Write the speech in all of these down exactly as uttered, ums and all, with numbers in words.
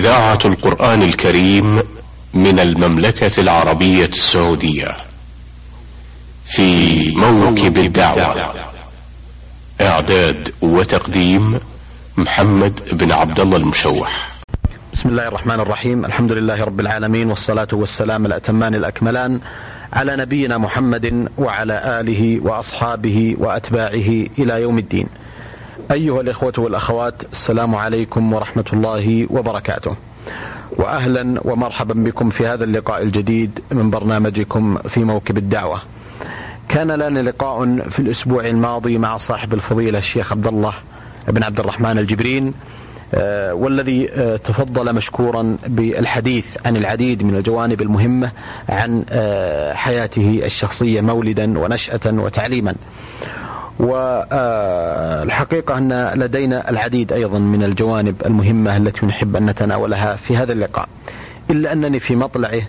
إذاعة القرآن الكريم من المملكة العربية السعودية في موكب الدعوة. إعداد وتقديم محمد بن عبدالله المشوح. بسم الله الرحمن الرحيم، الحمد لله رب العالمين، والصلاة والسلام الأتمان الأكملان على نبينا محمد وعلى آله وأصحابه وأتباعه إلى يوم الدين. أيها الإخوة والأخوات، السلام عليكم ورحمة الله وبركاته، وأهلا ومرحبا بكم في هذا اللقاء الجديد من برنامجكم في موكب الدعوة. كان لنا لقاء في الأسبوع الماضي مع صاحب الفضيلة الشيخ عبد الله بن عبد الرحمن الجبرين، والذي تفضل مشكورا بالحديث عن العديد من الجوانب المهمة عن حياته الشخصية مولدا ونشأة وتعليما. والحقيقة أن لدينا العديد أيضا من الجوانب المهمة التي نحب أن نتناولها في هذا اللقاء، إلا أنني في مطلعه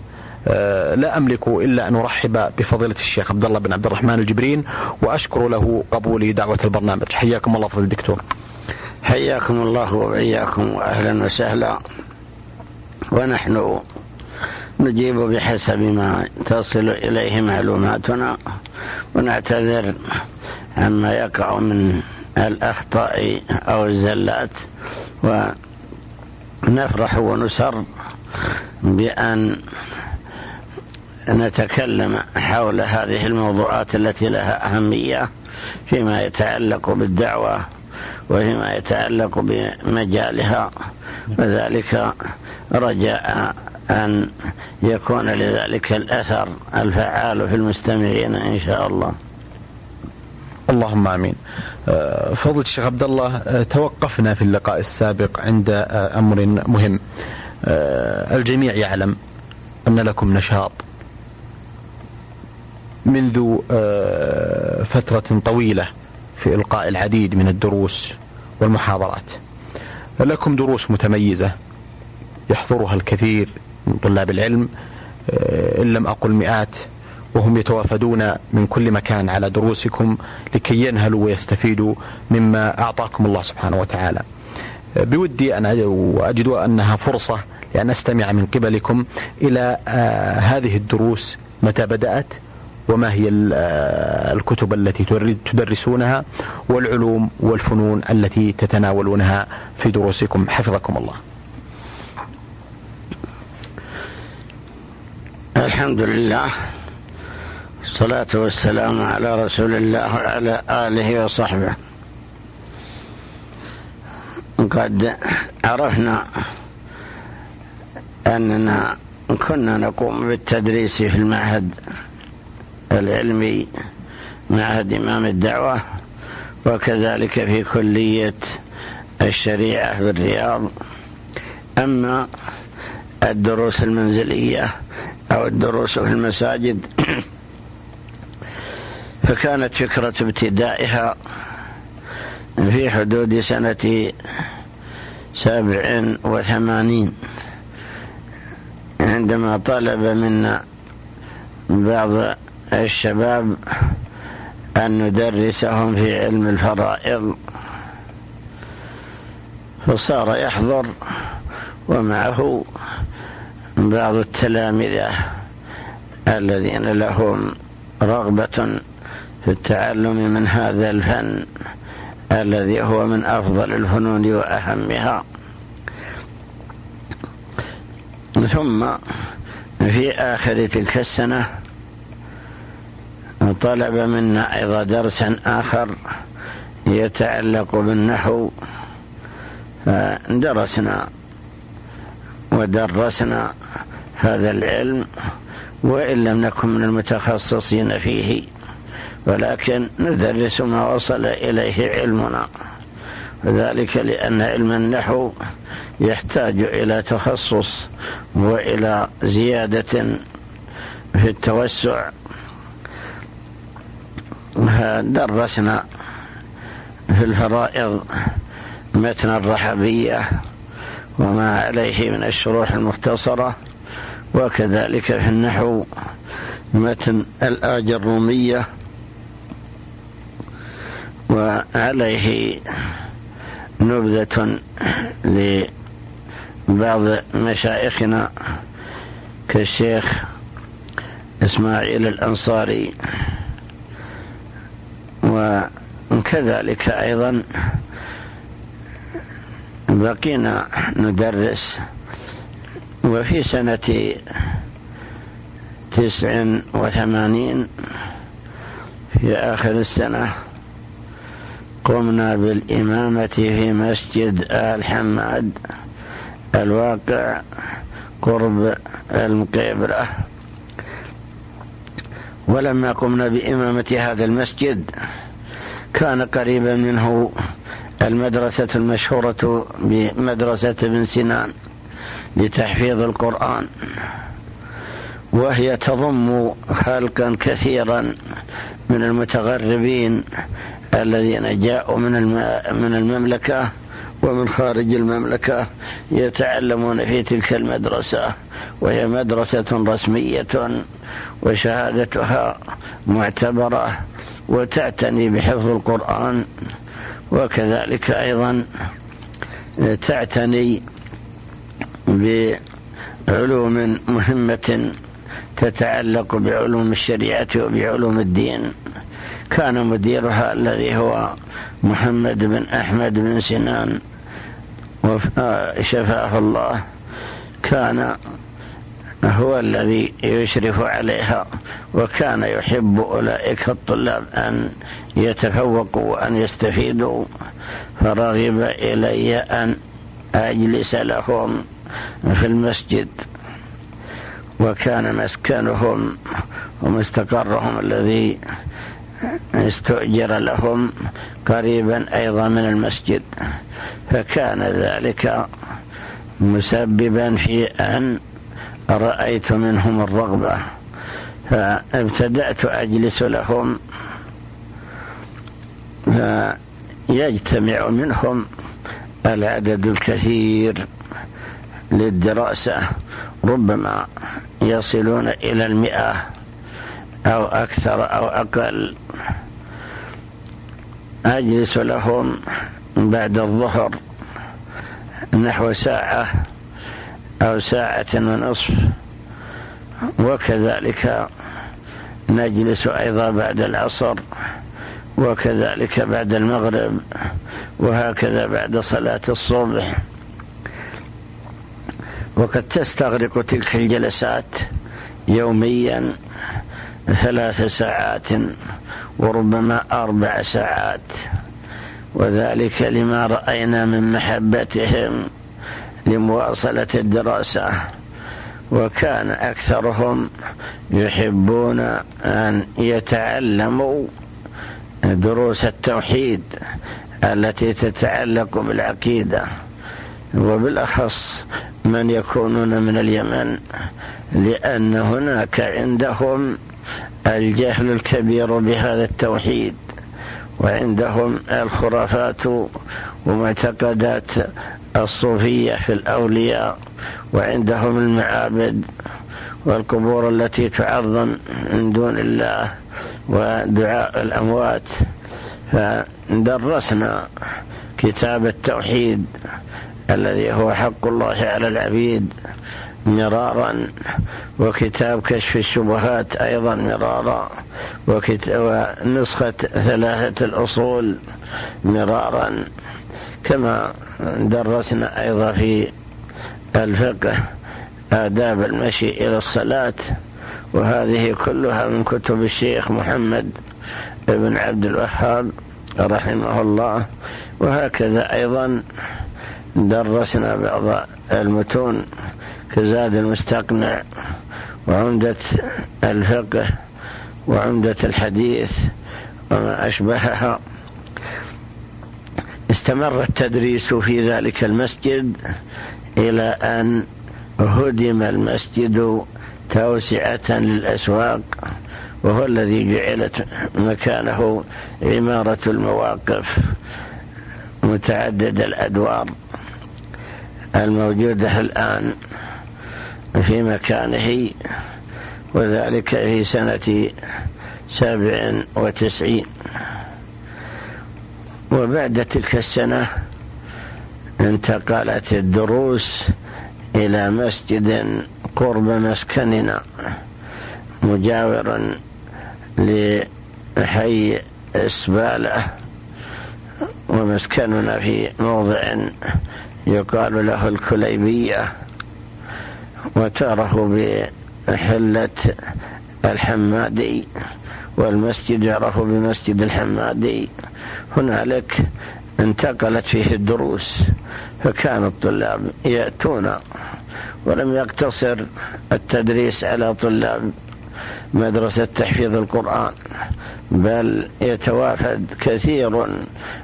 لا أملك إلا أن أرحب بفضيلة الشيخ عبد الله بن عبد الرحمن الجبرين وأشكر له قبول دعوة البرنامج. حياكم الله فضيلة الدكتور. حياكم الله وبياكم وأهلا وسهلا، ونحن نجيب بحسب ما تصل إليه معلوماتنا، ونعتذر عما يقع من الأخطاء أو الزلات، ونفرح ونسر بأن نتكلم حول هذه الموضوعات التي لها أهمية فيما يتعلق بالدعوة وفيما يتعلق بمجالها، وذلك رجاء أن يكون لذلك الأثر الفعال في المستمعين إن شاء الله. اللهم آمين. فضل الشيخ عبد الله، توقفنا في اللقاء السابق عند أمر مهم. الجميع يعلم أن لكم نشاط منذ فترة طويلة في إلقاء العديد من الدروس والمحاضرات، لكم دروس متميزة يحضرها الكثير من طلاب العلم، إن لم أقل مئات، وهم يتوافدون من كل مكان على دروسكم لكي ينهلوا ويستفيدوا مما أعطاكم الله سبحانه وتعالى. بودي أن أجد أنها فرصة لأن أستمع من قبلكم إلى هذه الدروس، متى بدأت، وما هي الكتب التي تدرسونها، والعلوم والفنون التي تتناولونها في دروسكم، حفظكم الله. الحمد لله، الصلاة والسلام على رسول الله وعلى آله وصحبه. قد عرفنا أننا كنا نقوم بالتدريس في المعهد العلمي، معهد إمام الدعوة، وكذلك في كلية الشريعة بالرياض. أما الدروس المنزلية أو الدروس في المساجد فكانت فكرة ابتدائها في حدود سنة سبع وثمانين، عندما طلب منا بعض الشباب أن ندرسهم في علم الفرائض، فصار يحضر ومعه بعض التلامذة الذين لهم رغبة في التعلم من هذا الفن الذي هو من أفضل الفنون وأهمها. ثم في آخر تلك السنة طلب منا أيضا درسا آخر يتعلق بالنحو، درسنا ودرسنا هذا العلم، وإن لم نكن من المتخصصين فيه، ولكن ندرس ما وصل إليه علمنا، وذلك لأن علم النحو يحتاج إلى تخصص وإلى زيادة في التوسع. درسنا في الفرائض متن الرحبية وما عليه من الشروح المختصرة، وكذلك في النحو متن الآجرومية وعليه نبذة بعض مشايخنا كالشيخ إسماعيل الأنصاري، وكذلك أيضا بقينا ندرس. وفي سنة تسع وثمانين في آخر السنة قمنا بالإمامة في مسجد آل حماد الواقع قرب المقبرة. ولما قمنا بإمامة هذا المسجد كان قريبا منه المدرسة المشهورة بمدرسة ابن سنان لتحفيظ القرآن، وهي تضم خلقا كثيرا من المتغربين الذين جاءوا من المملكة ومن خارج المملكة يتعلمون في تلك المدرسة، وهي مدرسة رسمية وشهادتها معتبرة وتعتني بحفظ القرآن، وكذلك أيضا تعتني بعلوم مهمة تتعلق بعلوم الشريعة وبعلوم الدين. كان مديرها الذي هو محمد بن أحمد بن سنان شفاه الله، كان هو الذي يشرف عليها، وكان يحب أولئك الطلاب أن يتفوقوا وأن يستفيدوا، فرغب إلي أن أجلس لهم في المسجد، وكان مسكنهم ومستقرهم الذي استؤجر لهم قريبا أيضا من المسجد، فكان ذلك مسببا في أن رأيت منهم الرغبة، فابتدأت أجلس لهم، فيجتمع منهم العدد الكثير للدراسة، ربما يصلون إلى المئة أو أكثر أو أقل. أجلس لهم بعد الظهر نحو ساعة أو ساعة ونصف، وكذلك نجلس أيضا بعد العصر، وكذلك بعد المغرب، وهكذا بعد صلاة الصبح. وقد تستغرق تلك الجلسات يوميا ثلاث ساعات وربما أربع ساعات، وذلك لما رأينا من محبتهم لمواصلة الدراسة، وكان أكثرهم يحبون أن يتعلموا دروس التوحيد التي تتعلق بالعقيدة، وبالأخص من يكونون من اليمن، لأن هناك عندهم الجهل الكبير بهذا التوحيد، وعندهم الخرافات ومعتقدات الصوفية في الأولياء، وعندهم المعابد والقبور التي تعظم من دون الله ودعاء الأموات. فدرسنا كتاب التوحيد الذي هو حق الله على العبيد مرارا، وكتاب كشف الشبهات أيضا مرارا، ونسخة ثلاثة الأصول مرارا، كما درسنا أيضا في الفقه آداب المشي إلى الصلاة، وهذه كلها من كتب الشيخ محمد بن عبدالوهاب رحمه الله. وهكذا أيضا درسنا بعض المتون كزاد المستقنع وعمدة الفقه وعمدة الحديث وما أشبهها. استمر التدريس في ذلك المسجد إلى أن هدم المسجد توسعة للأسواق، وهو الذي جعلت مكانه عمارة المواقف متعدد الأدوار الموجودة الآن في مكانه، وذلك في سنة سبع وتسعين. وبعد تلك السنة انتقلت الدروس إلى مسجد قرب مسكننا مجاورا لحي إسبالة، ومسكننا في موضع يقال له الكليبية، وتاره بحلة الحمادي، والمسجد يعرف بمسجد الحمادي. هنالك انتقلت فيه الدروس، فكان الطلاب يأتون، ولم يقتصر التدريس على طلاب مدرسة تحفيظ القرآن، بل يتوافد كثير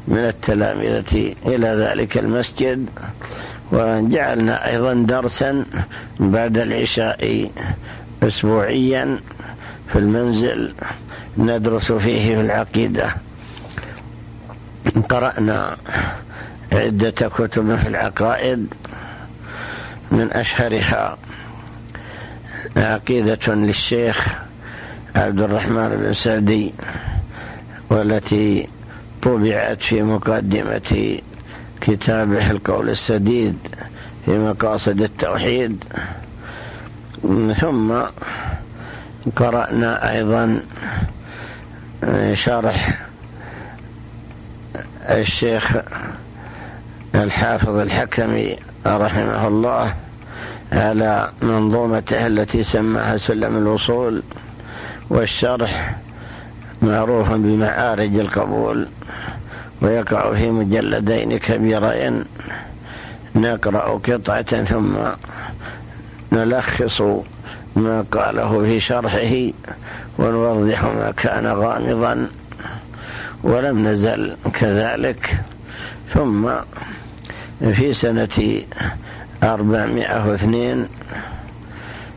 من التلامذة إلى ذلك المسجد. وجعلنا أيضا درسا بعد العشاء أسبوعيا في المنزل ندرس فيه في العقيدة. قرأنا عدة كتب في العقائد، من أشهرها عقيدة للشيخ عبد الرحمن بن سعدي، والتي طبعت في مقدمة كتابه القول السديد في مقاصد التوحيد. ثم قرأنا أيضا شرح الشيخ الحافظ الحكمي رحمه الله على منظومته التي سماها سلم الوصول، والشرح معروف بمعارج القبول، ويقع في مجلدين كبيرين. نقرأ قطعة ثم نلخص ما قاله في شرحه ونوضح ما كان غامضا، ولم نزل كذلك. ثم في سنة أربعمائة واثنين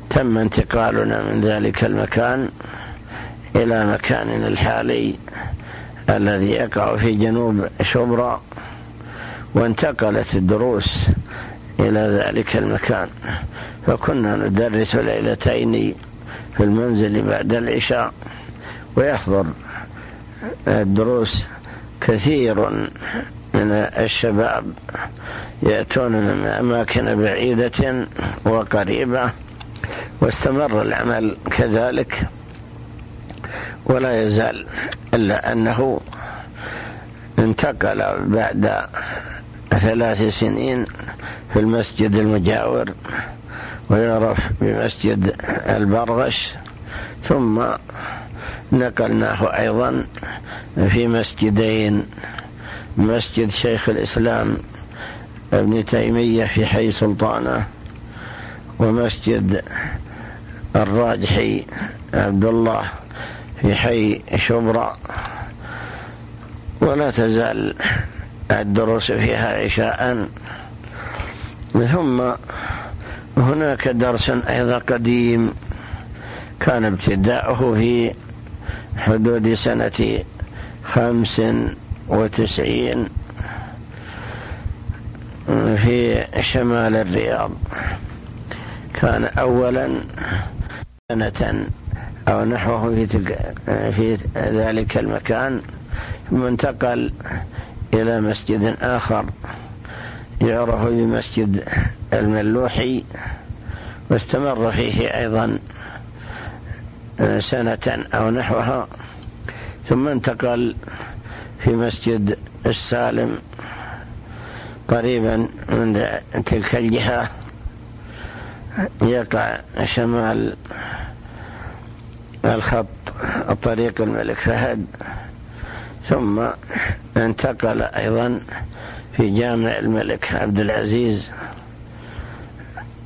تم انتقالنا من ذلك المكان إلى مكاننا الحالي الذي يقع في جنوب شبرا، وانتقلت الدروس إلى ذلك المكان، فكنا ندرس ليلتين في المنزل بعد العشاء، ويحضر الدروس كثير من الشباب يأتون من أماكن بعيدة وقريبة. واستمر العمل كذلك ولا يزال، إلا أنه انتقل بعد ثلاث سنين في المسجد المجاور ويعرف بمسجد البرغش، ثم نقلناه أيضا في مسجدين، مسجد شيخ الإسلام ابن تيمية في حي سلطانة، ومسجد الراجحي عبد الله في حي شبرا. ولا تزال الدروس فيها عشاء. ثم هناك درس أيضا قديم كان ابتداؤه في حدود سنة خمس وتسعين في شمال الرياض، كان أولا سنة أو نحوه في ذلك المكان، ثم انتقل إلى مسجد آخر يعرف بمسجد الملوحي، واستمر فيه أيضا سنة أو نحوها، ثم انتقل في مسجد السالم قريبا من تلك الجهة، يقع شمال الخط الطريق الملك فهد. ثم انتقل أيضا في جامع الملك عبد العزيز،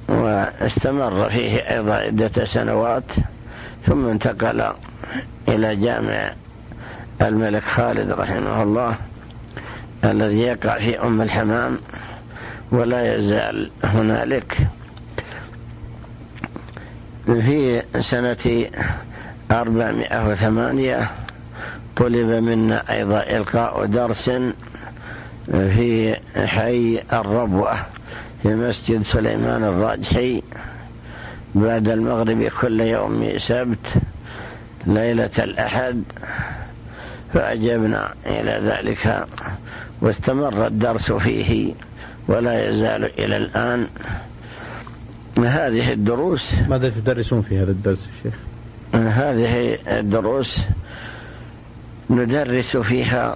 واستمر فيه أيضا عدة سنوات، ثم انتقل إلى جامع الملك خالد رحمه الله الذي يقع في أم الحمام، ولا يزال هنالك. في سنة أربعمائة وثمانية طلب منا أيضا إلقاء درس في حي الربوة في مسجد سليمان الراجحي بعد المغرب كل يوم سبت ليلة الأحد، فأجبنا إلى ذلك، واستمر الدرس فيه ولا يزال إلى الآن. هذه الدروس. ماذا تدرسون في هذا الدرس الشيخ؟ هذه الدروس ندرس فيها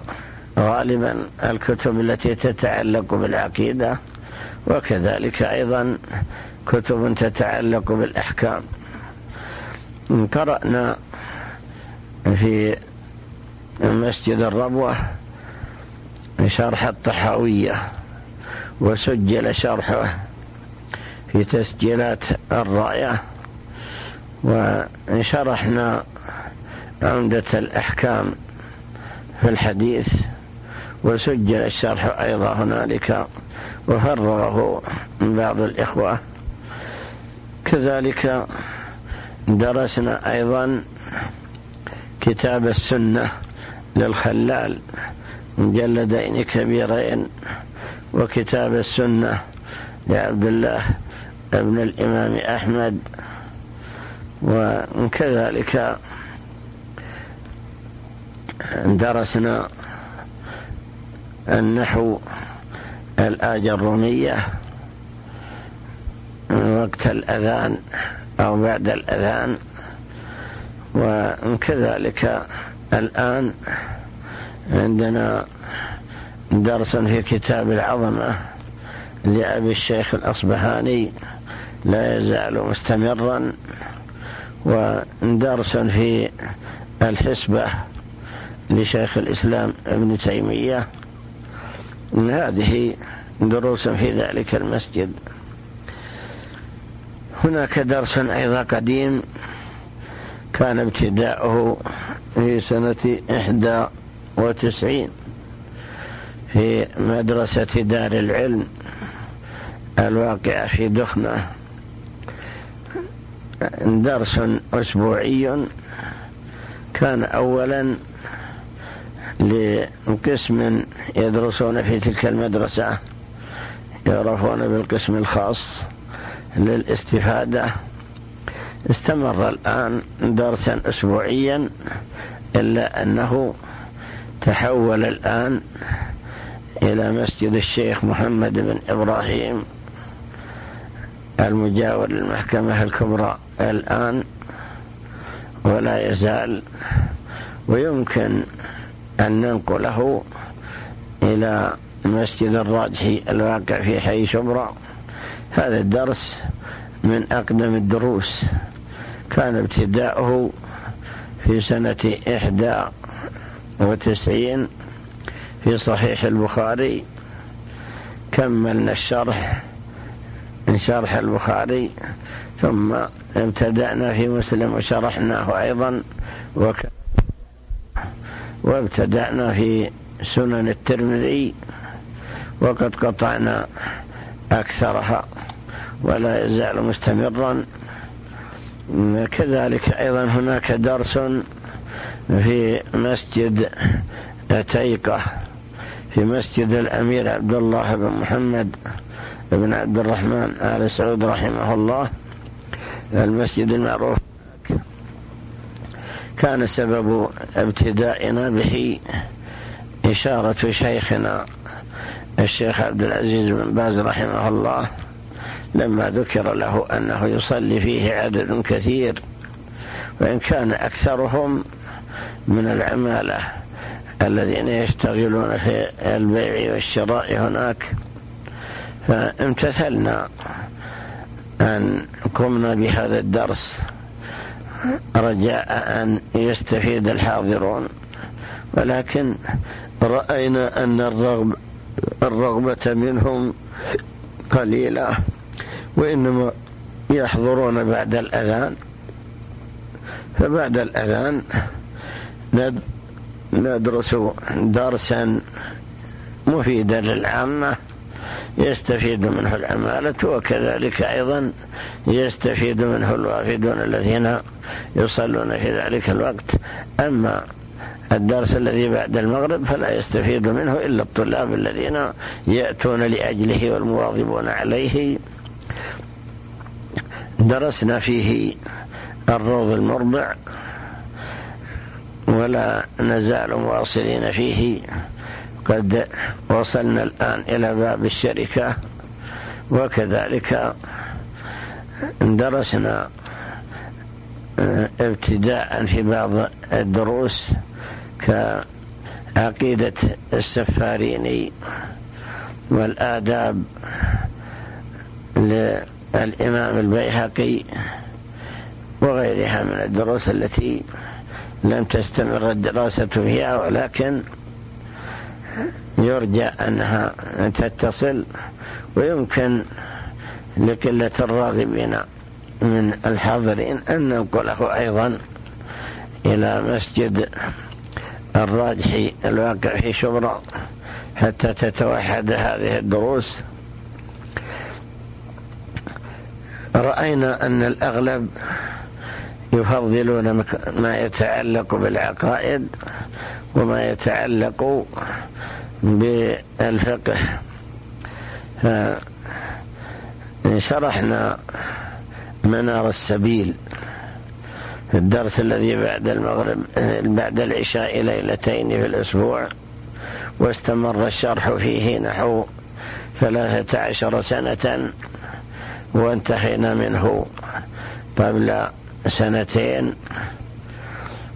غالبا الكتب التي تتعلق بالعقيدة، وكذلك أيضا كتب تتعلق بالأحكام. قرأنا في مسجد الربوة شرح الطحاوية، وسجل شرحه في تسجيلات الرأية، وشرحنا عمدة الأحكام في الحديث، وسجل الشرح أيضا هنالك وفرغه بعض الإخوة. كذلك درسنا أيضا كتاب السنة للخلال مجلدين كبيرين، وكتاب السنة لعبد الله ابن الإمام أحمد، وكذلك درسنا النحو الآجرومية وقت الأذان أو بعد الأذان، وكذلك الآن عندنا درس في كتاب العظمة لأبي الشيخ الأصبهاني لا يزال مستمرا، ودرس في الحسبة لشيخ الإسلام ابن تيمية. هذه دروس في ذلك المسجد. هناك درس أيضا قديم كان ابتداؤه في سنة إحدى وتسعين في مدرسة دار العلم الواقعة في دخنة، درس أسبوعي كان أولا لقسم يدرسون في تلك المدرسة يعرفون بالقسم الخاص للاستفادة، استمر الآن درسا أسبوعيا، إلا أنه تحول الآن إلى مسجد الشيخ محمد بن إبراهيم المجاور للمحكمة الكبرى الآن، ولا يزال، ويمكن أن ننقله إلى مسجد الراجحي الواقع في حي شبرا. هذا الدرس من أقدم الدروس، كان ابتداؤه في سنة إحدى وتسعين في صحيح البخاري. كملنا الشرح شرح البخاري، ثم ابتدأنا في مسلم وشرحناه أيضا، وك... وابتدأنا في سنن الترمذي، وقد قطعنا أكثرها ولا يزال مستمرا. كذلك أيضا هناك درس في مسجد أتيقة في مسجد الأمير عبد الله بن محمد بن عبد الرحمن آل سعود رحمه الله، المسجد المعروف، كان سبب ابتدائنا به إشارة شيخنا الشيخ عبد العزيز بن باز رحمه الله لما ذكر له أنه يصلي فيه عدد كثير، وإن كان أكثرهم من العمالة الذين يشتغلون في البيع والشراء هناك. فامتثلنا أن قمنا بهذا الدرس رجاء أن يستفيد الحاضرون، ولكن رأينا أن الرغب الرغبة منهم قليلة، وإنما يحضرون بعد الأذان، فبعد الأذان ندرس درسا مفيدا للعامة يستفيد منه العمالة، وكذلك أيضا يستفيد منه الوافدون الذين يصلون في ذلك الوقت. أما الدرس الذي بعد المغرب فلا يستفيد منه إلا الطلاب الذين يأتون لأجله والمواظبون عليه. درسنا فيه الروض المربع، ولا نزال مواصلين فيه، قد وصلنا الآن إلى باب الشركة، وكذلك درسنا ابتداء في بعض الدروس كعقيدة السفاريني والآداب للإمام البيهقي وغيرها من الدروس التي لم تستمر الدراسة فيها، ولكن يرجى أنها تتصل، ويمكن لقلة الراغبين من الحاضرين أن ننقله أيضا إلى مسجد الراجحي الواقع في شبرا حتى تتوحد هذه الدروس. رأينا أن الأغلب يفضلون ما يتعلق بالعقائد وما يتعلق بالفقه، شرحنا منار السبيل في الدرس الذي بعد المغرب بعد العشاء ليلتين في الأسبوع، واستمر الشرح فيه نحو ثلاثة عشر سنة وانتهينا منه قبل سنتين،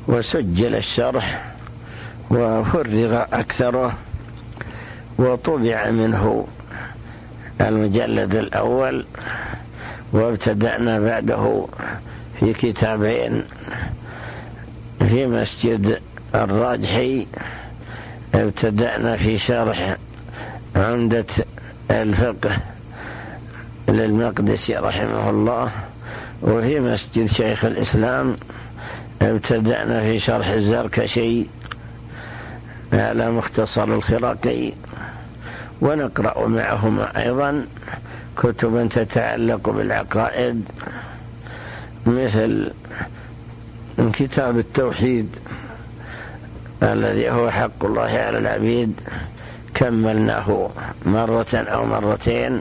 وسجل الشرح وفرغ أكثره وطبع منه المجلد الأول، وابتدأنا بعده في كتابين في مسجد الراجحي. ابتدأنا في شرح عمدة الفقه للمقدسي رحمه الله، وفي مسجد شيخ الإسلام ابتدأنا في شرح الزركشي على مختصر الخراقي، ونقرأ معهما أيضا كتبا تتعلق بالعقائد مثل كتاب التوحيد الذي هو حق الله على العبيد، كملناه مرة أو مرتين،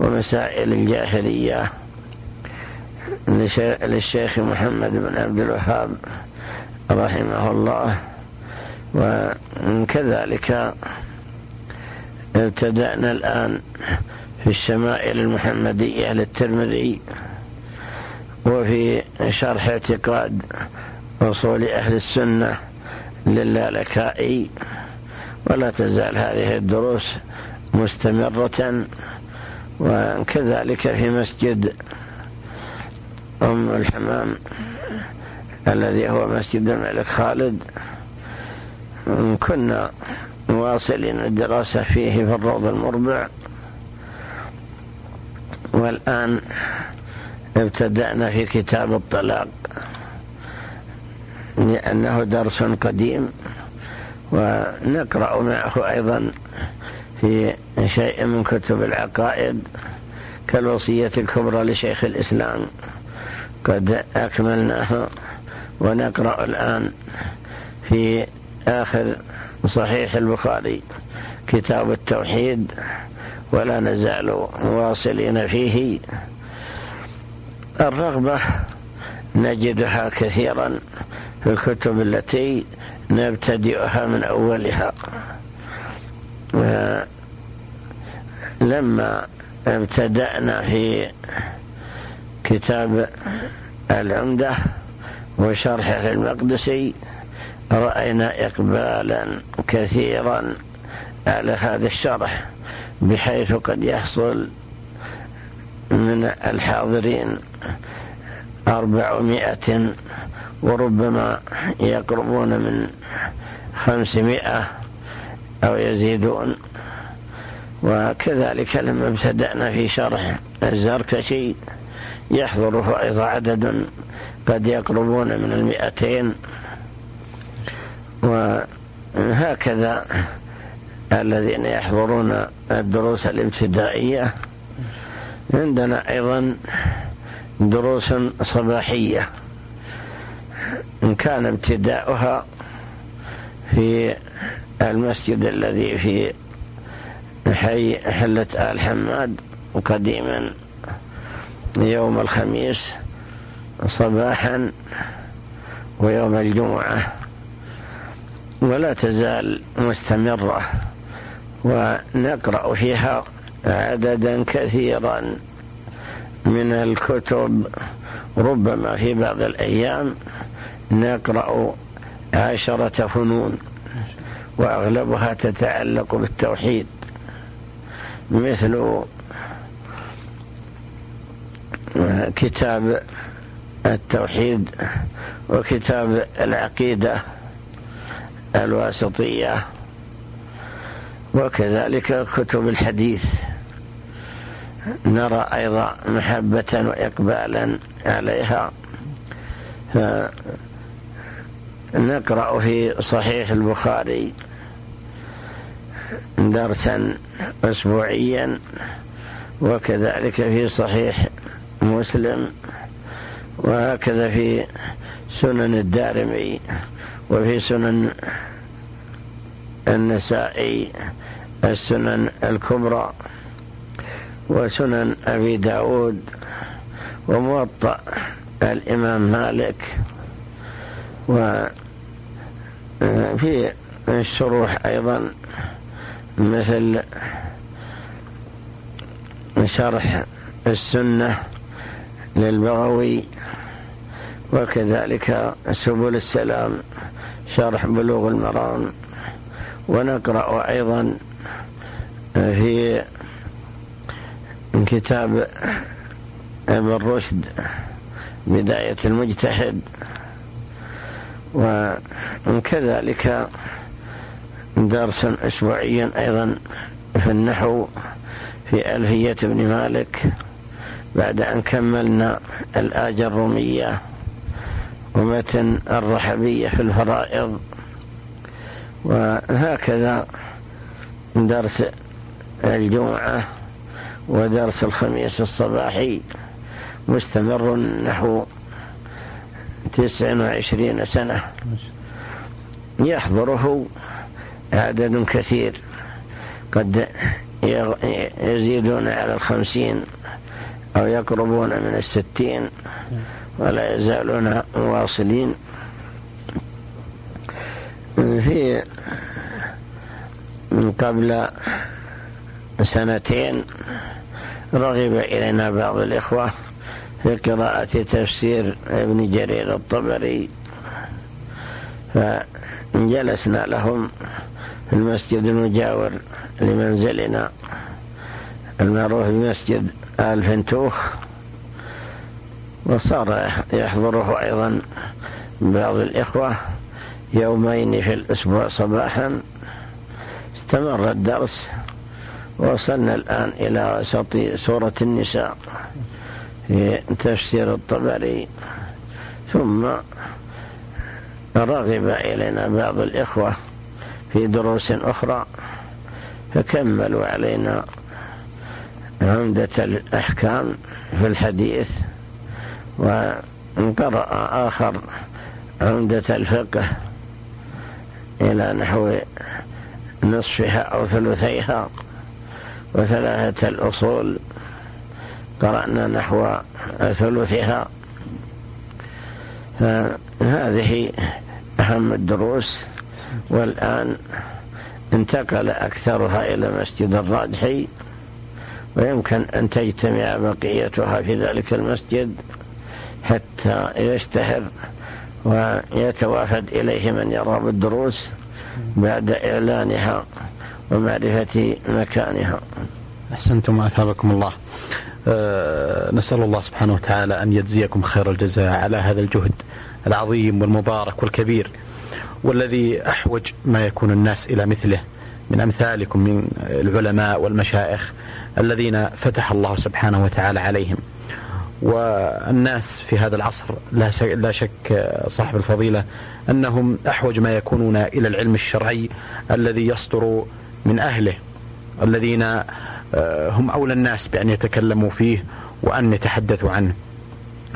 ومسائل الجاهلية للشيخ محمد بن عبدالوهاب رحمه الله. وكذلك ابتدأنا الآن في الشمائل المحمدية للترمذي، وفي شرح اعتقاد أصول أهل السنة للالكائي، ولا تزال هذه الدروس مستمرة. وكذلك في مسجد أم الحمام الذي هو مسجد الملك خالد كنا واصلين الدراسة فيه في الروض المربع، والآن ابتدأنا في كتاب الطلاق لأنه درس قديم، ونقرأ معه أيضا في شيء من كتب العقائد كالوصية الكبرى لشيخ الإسلام قد أكملناها، ونقرأ الآن في آخر صحيح البخاري كتاب التوحيد، ولا نزال واصلين فيه. الرغبة نجدها كثيرا في الكتب التي نبتدئها من أولها، لما ابتدأنا في كتاب العمدة وشرحه المقدسي رأينا إقبالا كثيرا على هذا الشرح، بحيث قد يحصل من الحاضرين أربعمائة وربما يقربون من خمسمائة أو يزيدون. وكذلك لما ابتدأنا في شرح الزركشي يحضره أيضا عدد قد يقربون من المئتين، وهكذا الذين يحضرون الدروس الابتدائية. عندنا أيضا دروس صباحية كان ابتداؤها في المسجد الذي في حي حلة آل حماد قديما يوم الخميس صباحا ويوم الجمعة، ولا تزال مستمرة، ونقرأ فيها عددا كثيرا من الكتب ربما في بعض الأيام نقرأ عشرة فنون وأغلبها تتعلق بالتوحيد، مثل كتاب التوحيد وكتاب العقيدة الواسطية وكذلك كتب الحديث. نرى أيضا محبة وإقبالا عليها، نقرأ في صحيح البخاري درسا أسبوعيا، وكذلك في صحيح مسلم، وهكذا في سنن الدارمي وفي سنن النسائي، السنن الكبرى وسنن أبي داود وموطأ الإمام مالك، وفي الشروح أيضا مثل شرح السنة للبغوي، وكذلك سبل السلام شرح بلوغ المرام، ونقرأ أيضا في كتاب ابن رشد بداية المجتهد، وكذلك درس أسبوعيا أيضا في النحو في ألفية ابن مالك، بعد أن كملنا الآجرومية ومتن الرحبية في الفرائض، وهكذا درس الجمعة ودرس الخميس الصباحي مستمر نحو تسع وعشرين سنة، يحضره عدد كثير قد يزيدون على الخمسين أو يقربون من الستين ولا يزالون مواصلين في. قبل سنتين رغب إلينا بعض الإخوة في قراءة تفسير ابن جرير الطبري، فجلسنا لهم في المسجد المجاور لمنزلنا المعروف بمسجد آل فنتوخ، وصار يحضره أيضا بعض الإخوة يومين في الأسبوع صباحا. استمر الدرس ووصلنا الآن إلى وسط سورة النساء في تفسير الطبري، ثم رغب إلينا بعض الإخوة في دروس أخرى فكملوا علينا عمدة الأحكام في الحديث، وقرأ آخر عمدة الفقه إلى نحو نصفها أو ثلثيها، وثلاثة الأصول قرأنا نحو ثلثها. هذه أهم الدروس، والآن انتقل أكثرها إلى مسجد الراجحي، ويمكن أن تجتمع بقيتها في ذلك المسجد حتى يشتهر ويتوافد إليه من يرى بالدروس بعد إعلانها ومعرفة مكانها. أحسنتم أثابكم الله. أه نسأل الله سبحانه وتعالى أن يجزيكم خير الجزاء على هذا الجهد العظيم والمبارك والكبير، والذي أحوج ما يكون الناس إلى مثله من أمثالكم من العلماء والمشايخ الذين فتح الله سبحانه وتعالى عليهم. والناس في هذا العصر لا شك صاحب الفضيلة أنهم أحوج ما يكونون إلى العلم الشرعي الذي يصدر من أهله، الذين هم أولى الناس بأن يتكلموا فيه وأن يتحدثوا عنه.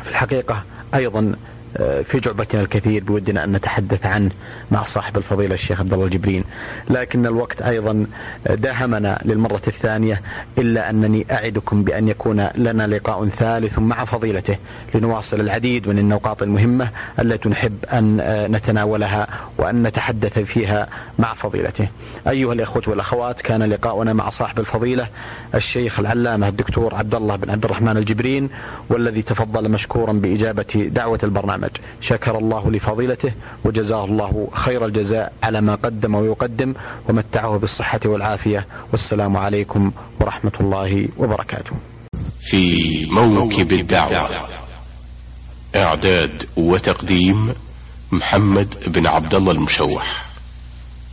في الحقيقة أيضا في جعبتنا الكثير بودنا أن نتحدث عنه مع صاحب الفضيلة الشيخ عبد الله الجبرين، لكن الوقت أيضا داهمنا للمرة الثانية، إلا أنني أعدكم بأن يكون لنا لقاء ثالث مع فضيلته لنواصل العديد من النقاط المهمة التي نحب أن نتناولها وأن نتحدث فيها مع فضيلته. أيها الإخوة والأخوات، كان لقاؤنا مع صاحب الفضيلة الشيخ العلامة الدكتور عبد الله بن عبد الرحمن الجبرين، والذي تفضل مشكورا بإجابة دعوة البرنامج. شكر الله لفضيلته وجزاه الله خير الجزاء على ما قدم ويقدم، ومتعه بالصحة والعافية، والسلام عليكم ورحمة الله وبركاته. في موكب الدعوة، إعداد وتقديم محمد بن عبدالله المشوح.